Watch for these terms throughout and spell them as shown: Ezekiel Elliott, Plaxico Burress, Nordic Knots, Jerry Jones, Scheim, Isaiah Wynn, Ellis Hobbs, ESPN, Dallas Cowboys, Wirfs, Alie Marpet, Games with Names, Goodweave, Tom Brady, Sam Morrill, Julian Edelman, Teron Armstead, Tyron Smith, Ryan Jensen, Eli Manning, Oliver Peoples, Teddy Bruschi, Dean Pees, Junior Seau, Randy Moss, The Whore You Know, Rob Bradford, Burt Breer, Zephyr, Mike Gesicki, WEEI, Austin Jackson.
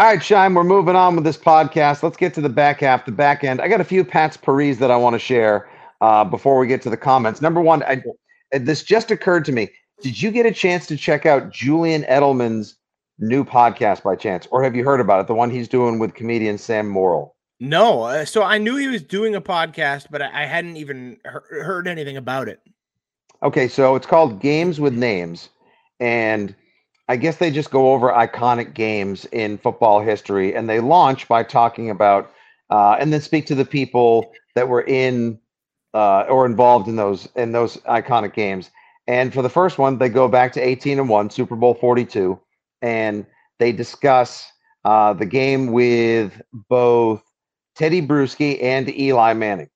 All right, Scheim, we're moving on with this podcast. Let's get to the back half, the back end. I got a few Pat's Paris that I want to share before we get to the comments. Number one, this just occurred to me. Did you get a chance to check out Julian Edelman's new podcast by chance, or have you heard about it, the one he's doing with comedian Sam Morrill? No. So I knew he was doing a podcast, but I hadn't even heard anything about it. Okay, so it's called Games with Names, and I guess they just go over iconic games in football history, and they launch by talking about and then speak to the people that were in or involved in those iconic games. And for the first one, they go back to 18-1, Super Bowl 42, and they discuss the game with both Teddy Bruschi and Eli Manning.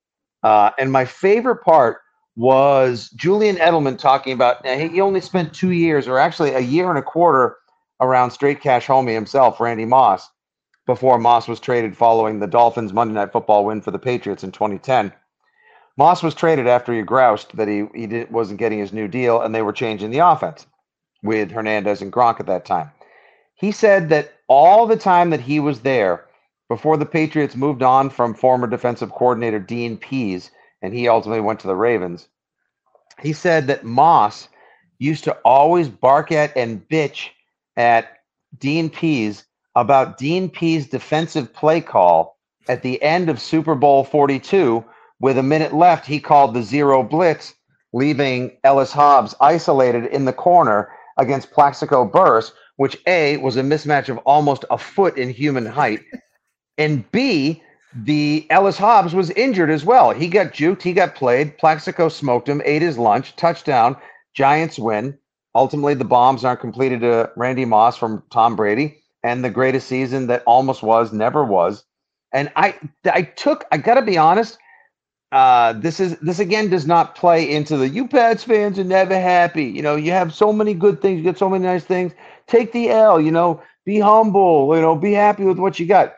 And my favorite part was Julian Edelman talking about he only spent 2 years, or actually a year and a quarter, around straight cash homie himself, Randy Moss, before Moss was traded following the Dolphins' Monday Night Football win for the Patriots in 2010. Moss was traded after he groused that he wasn't getting his new deal, and they were changing the offense with Hernandez and Gronk at that time. He said that all the time that he was there, before the Patriots moved on from former defensive coordinator Dean Pees, and he ultimately went to the Ravens, he said that Moss used to always bark at and bitch at Dean Pees about Dean Pees' defensive play call at the end of Super Bowl 42. With a minute left, he called the zero blitz, leaving Ellis Hobbs isolated in the corner against Plaxico Burress, which A, was a mismatch of almost a foot in human height, and B, the Ellis Hobbs was injured as well. He got juked, he got played, Plaxico smoked him, ate his lunch, touchdown, Giants win. Ultimately, the bombs aren't completed to Randy Moss from Tom Brady, and the greatest season that almost was, never was. And I got to be honest, this again does not play into the "you Pats fans are never happy. You know, you have so many good things, you get so many nice things. Take the L, you know, be humble, you know, be happy with what you got."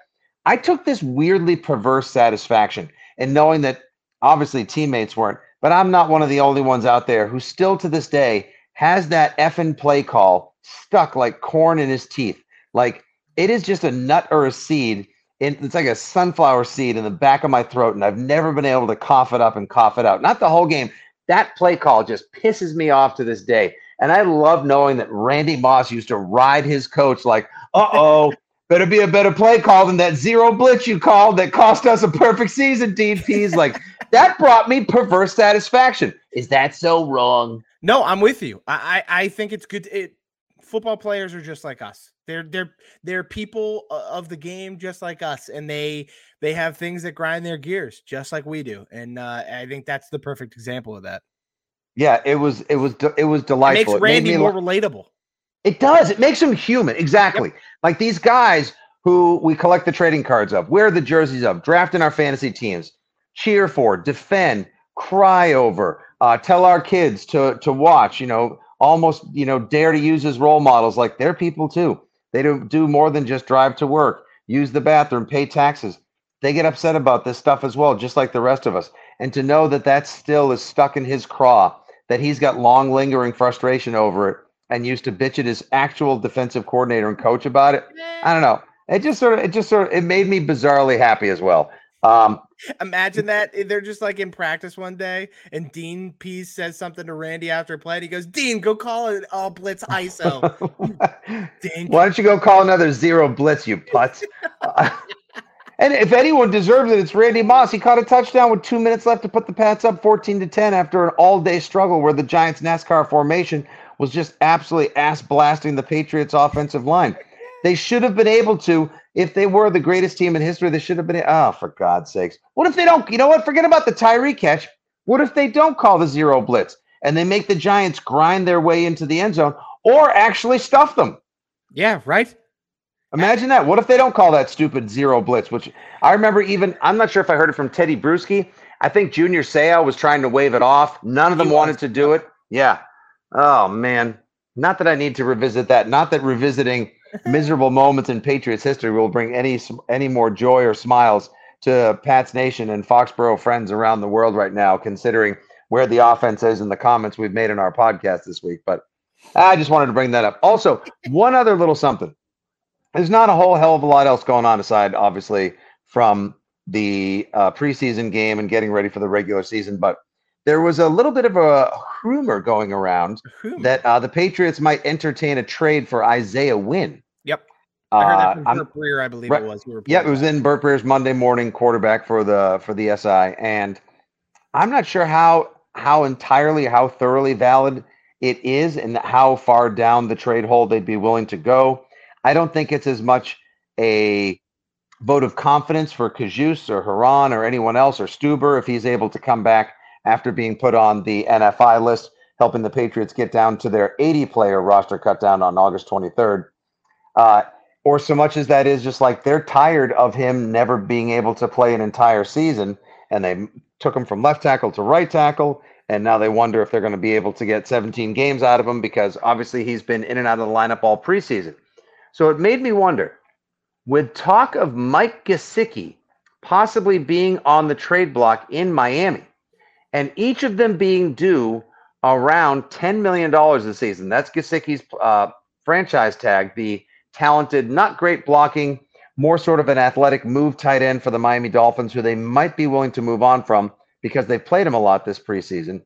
I took this weirdly perverse satisfaction in knowing that obviously teammates weren't, but I'm not one of the only ones out there who still to this day has that effing play call stuck like corn in his teeth. Like it is just a nut or a seed. It's like a sunflower seed in the back of my throat, and I've never been able to cough it up and cough it out. Not the whole game. That play call just pisses me off to this day. And I love knowing that Randy Moss used to ride his coach like, uh-oh, better be a better play call than that zero blitz you called that cost us a perfect season, Dean Pees. Like, that brought me perverse satisfaction. Is that so wrong? No, I'm with you. I think it's good. Football players are just like us. They're people of the game just like us, and they have things that grind their gears just like we do. And I think that's the perfect example of that. Yeah, it was delightful. It makes Randy more relatable. It does. It makes him human. Exactly. Yep. Like these guys who we collect the trading cards of, wear the jerseys of, draft in our fantasy teams, cheer for, defend, cry over, tell our kids to watch. You know, almost dare to use as role models. Like they're people too. They don't do more than just drive to work, use the bathroom, pay taxes. They get upset about this stuff as well, just like the rest of us. And to know that that still is stuck in his craw, that he's got long lingering frustration over it and used to bitch at his actual defensive coordinator and coach about it. I don't know. It made me bizarrely happy as well. Imagine that they're just like in practice one day and Dean Pees says something to Randy after a play and he goes, "Dean, go call an all blitz ISO." Dean, why don't you go call another zero blitz, you putz? And if anyone deserves it, it's Randy Moss. He caught a touchdown with 2 minutes left to put the Pats up 14-10 after an all-day struggle where the Giants' NASCAR formation was just absolutely ass-blasting the Patriots' offensive line. They should have been able to, if they were the greatest team in history, they should have been. Oh, for God's sakes. What if they don't? You know what? Forget about the Tyree catch. What if they don't call the zero blitz and they make the Giants grind their way into the end zone or actually stuff them? Yeah, right. Imagine that. What if they don't call that stupid zero blitz, which I remember I'm not sure if I heard it from Teddy Bruschi. I think Junior Seau was trying to wave it off. None of them wanted to do it. Yeah. Oh, man. Not that I need to revisit that. Not that revisiting miserable moments in Patriots history will bring any more joy or smiles to Pat's Nation and Foxborough friends around the world right now, considering where the offense is and the comments we've made in our podcast this week. But I just wanted to bring that up. Also, one other little something. There's not a whole hell of a lot else going on aside, obviously, from the preseason game and getting ready for the regular season. But there was a little bit of a rumor going around that the Patriots might entertain a trade for Isaiah Wynn. Yep. I heard that from Burt Breer, I believe it was. Yeah, it was in Burt Breer's Monday Morning Quarterback for the SI. And I'm not sure how thoroughly valid it is and how far down the trade hole they'd be willing to go. I don't think it's as much a vote of confidence for Kajus or Haran or anyone else or Stuber if he's able to come back after being put on the NFI list, helping the Patriots get down to their 80-player roster cut down on August 23rd. Or so much as that is just like they're tired of him never being able to play an entire season, and they took him from left tackle to right tackle, and now they wonder if they're going to be able to get 17 games out of him because obviously he's been in and out of the lineup all preseason. So it made me wonder, with talk of Mike Gesicki possibly being on the trade block in Miami, and each of them being due around $10 million this season. That's Gesicki's franchise tag, the talented, not great blocking, more sort of an athletic move tight end for the Miami Dolphins, who they might be willing to move on from because they've played him a lot this preseason.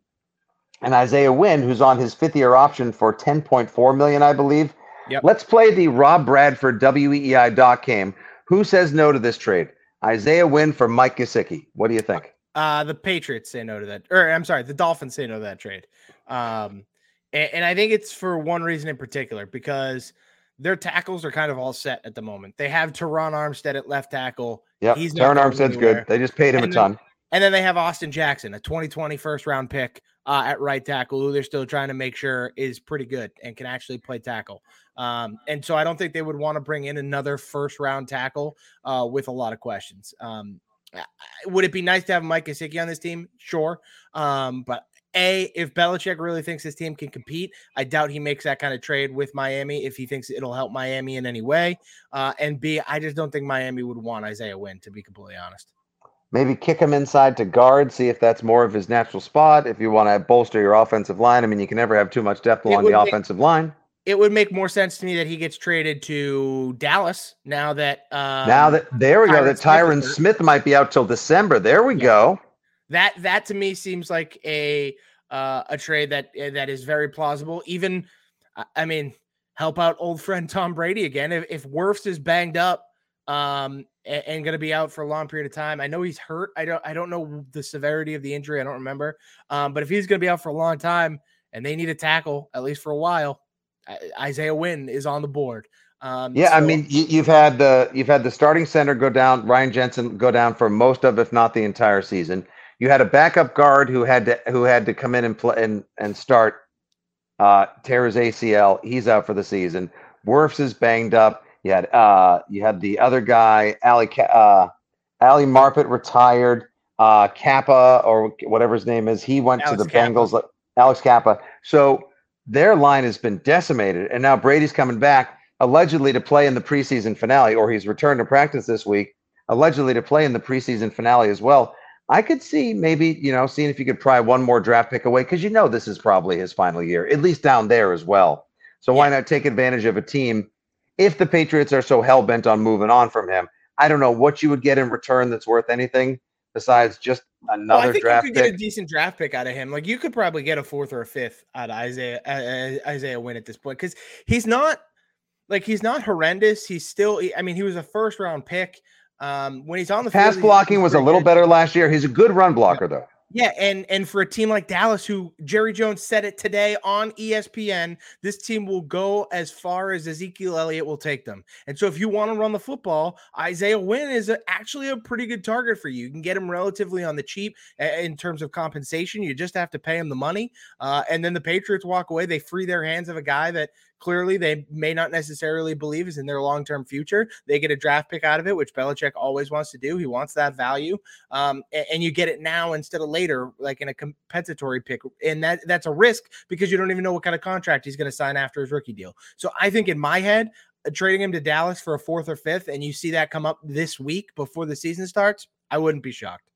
And Isaiah Wynn, who's on his fifth-year option for $10.4 million, I believe. Yep. Let's play the Rob Bradford WEEI doc game. Who says no to this trade? Isaiah Wynn for Mike Gesicki. What do you think? The Patriots say no to that, or I'm sorry, the Dolphins say no to that trade. And I think it's for one reason in particular, because their tackles are kind of all set at the moment. They have Teron Armstead at left tackle. Yeah, Teron Armstead's good. They just paid him a ton. And then they have Austin Jackson, a 2020 first-round pick at right tackle, who they're still trying to make sure is pretty good and can actually play tackle. And so I don't think they would want to bring in another first-round tackle with a lot of questions. Would it be nice to have Mike Gesicki on this team? Sure. But if Belichick really thinks his team can compete, I doubt he makes that kind of trade with Miami if he thinks it'll help Miami in any way. And B, I just don't think Miami would want Isaiah Wynn, to be completely honest. Maybe kick him inside to guard, see if that's more of his natural spot. If you want to bolster your offensive line, I mean, you can never have too much depth along the offensive line. It would make more sense to me that he gets traded to Dallas now that Tyron Smith might be out till December. There we go. That to me seems like a trade that is very plausible. Even, I mean, help out old friend Tom Brady again. If Wirfs is banged up and going to be out for a long period of time, I know he's hurt. I don't know the severity of the injury. I don't remember. But if he's going to be out for a long time and they need a tackle at least for a while, Isaiah Wynn is on the board. I mean, you've had the starting center go down, Ryan Jensen go down for most of, if not the entire season. You had a backup guard who had to come in and play and start. Tear his ACL. He's out for the season. Wirfs is banged up. You had the other guy, Alie Marpet, retired. Kappa or whatever his name is, he went to the Bengals. Alex Kappa. So their line has been decimated, and now Brady's coming back, allegedly to play in the preseason finale, or he's returned to practice this week, allegedly to play in the preseason finale as well. I could see maybe, seeing if you could pry one more draft pick away, because this is probably his final year, at least down there as well. So why not take advantage of a team if the Patriots are so hell-bent on moving on from him? I don't know what you would get in return that's worth anything besides just another draft pick. I think you could get a decent draft pick out of him. Like, you could probably get a fourth or a fifth out of Isaiah Wynn at this point, because he's not horrendous. He's still, I mean, he was a first-round pick. When he's on the pass field, blocking was a little better last year. He's a good run blocker, though. Yeah, and for a team like Dallas, who Jerry Jones said it today on ESPN, this team will go as far as Ezekiel Elliott will take them. And so if you want to run the football, Isaiah Wynn is actually a pretty good target for you. You can get him relatively on the cheap in terms of compensation. You just have to pay him the money. And then the Patriots walk away. They free their hands of a guy that clearly they may not necessarily believe is in their long-term future. They get a draft pick out of it, which Belichick always wants to do. He wants that value. And you get it now instead of later, like in a compensatory pick. And that's a risk because you don't even know what kind of contract he's going to sign after his rookie deal. So I think in my head, trading him to Dallas for a fourth or fifth, and you see that come up this week before the season starts, I wouldn't be shocked.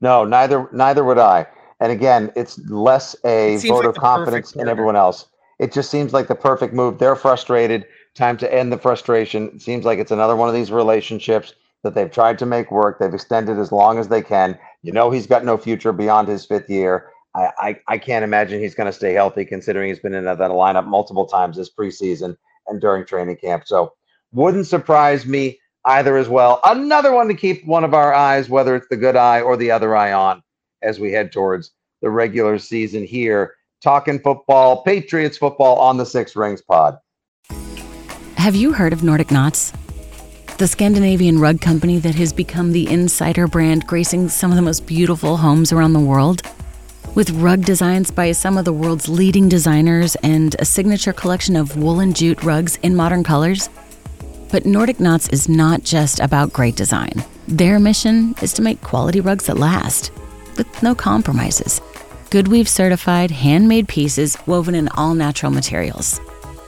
No, neither would I. And again, it's less a vote of confidence in everyone else. It just seems like the perfect move. They're frustrated. Time to end the frustration. It seems like it's another one of these relationships that they've tried to make work. They've extended as long as they can. You know, he's got no future beyond his fifth year. I can't imagine he's going to stay healthy, considering he's been in that lineup multiple times this preseason and during training camp. So wouldn't surprise me either as well. Another one to keep one of our eyes, whether it's the good eye or the other eye on, as we head towards the regular season here. Talking football, Patriots football on the Six Rings pod. Have you heard of Nordic Knots? The Scandinavian rug company that has become the insider brand gracing some of the most beautiful homes around the world. With rug designs by some of the world's leading designers and a signature collection of woolen jute rugs in modern colors. But Nordic Knots is not just about great design. Their mission is to make quality rugs that last, with no compromises. Goodweave certified, handmade pieces woven in all natural materials.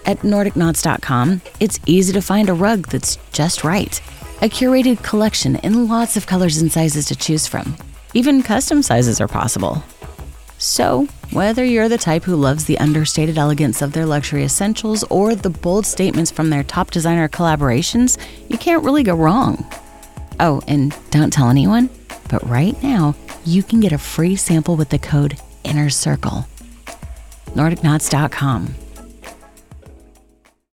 At NordicKnots.com, it's easy to find a rug that's just right. A curated collection in lots of colors and sizes to choose from. Even custom sizes are possible. So, whether you're the type who loves the understated elegance of their luxury essentials or the bold statements from their top designer collaborations, you can't really go wrong. Oh, and don't tell anyone, but right now, you can get a free sample with the code INNERCIRCLE. NordicKnots.com.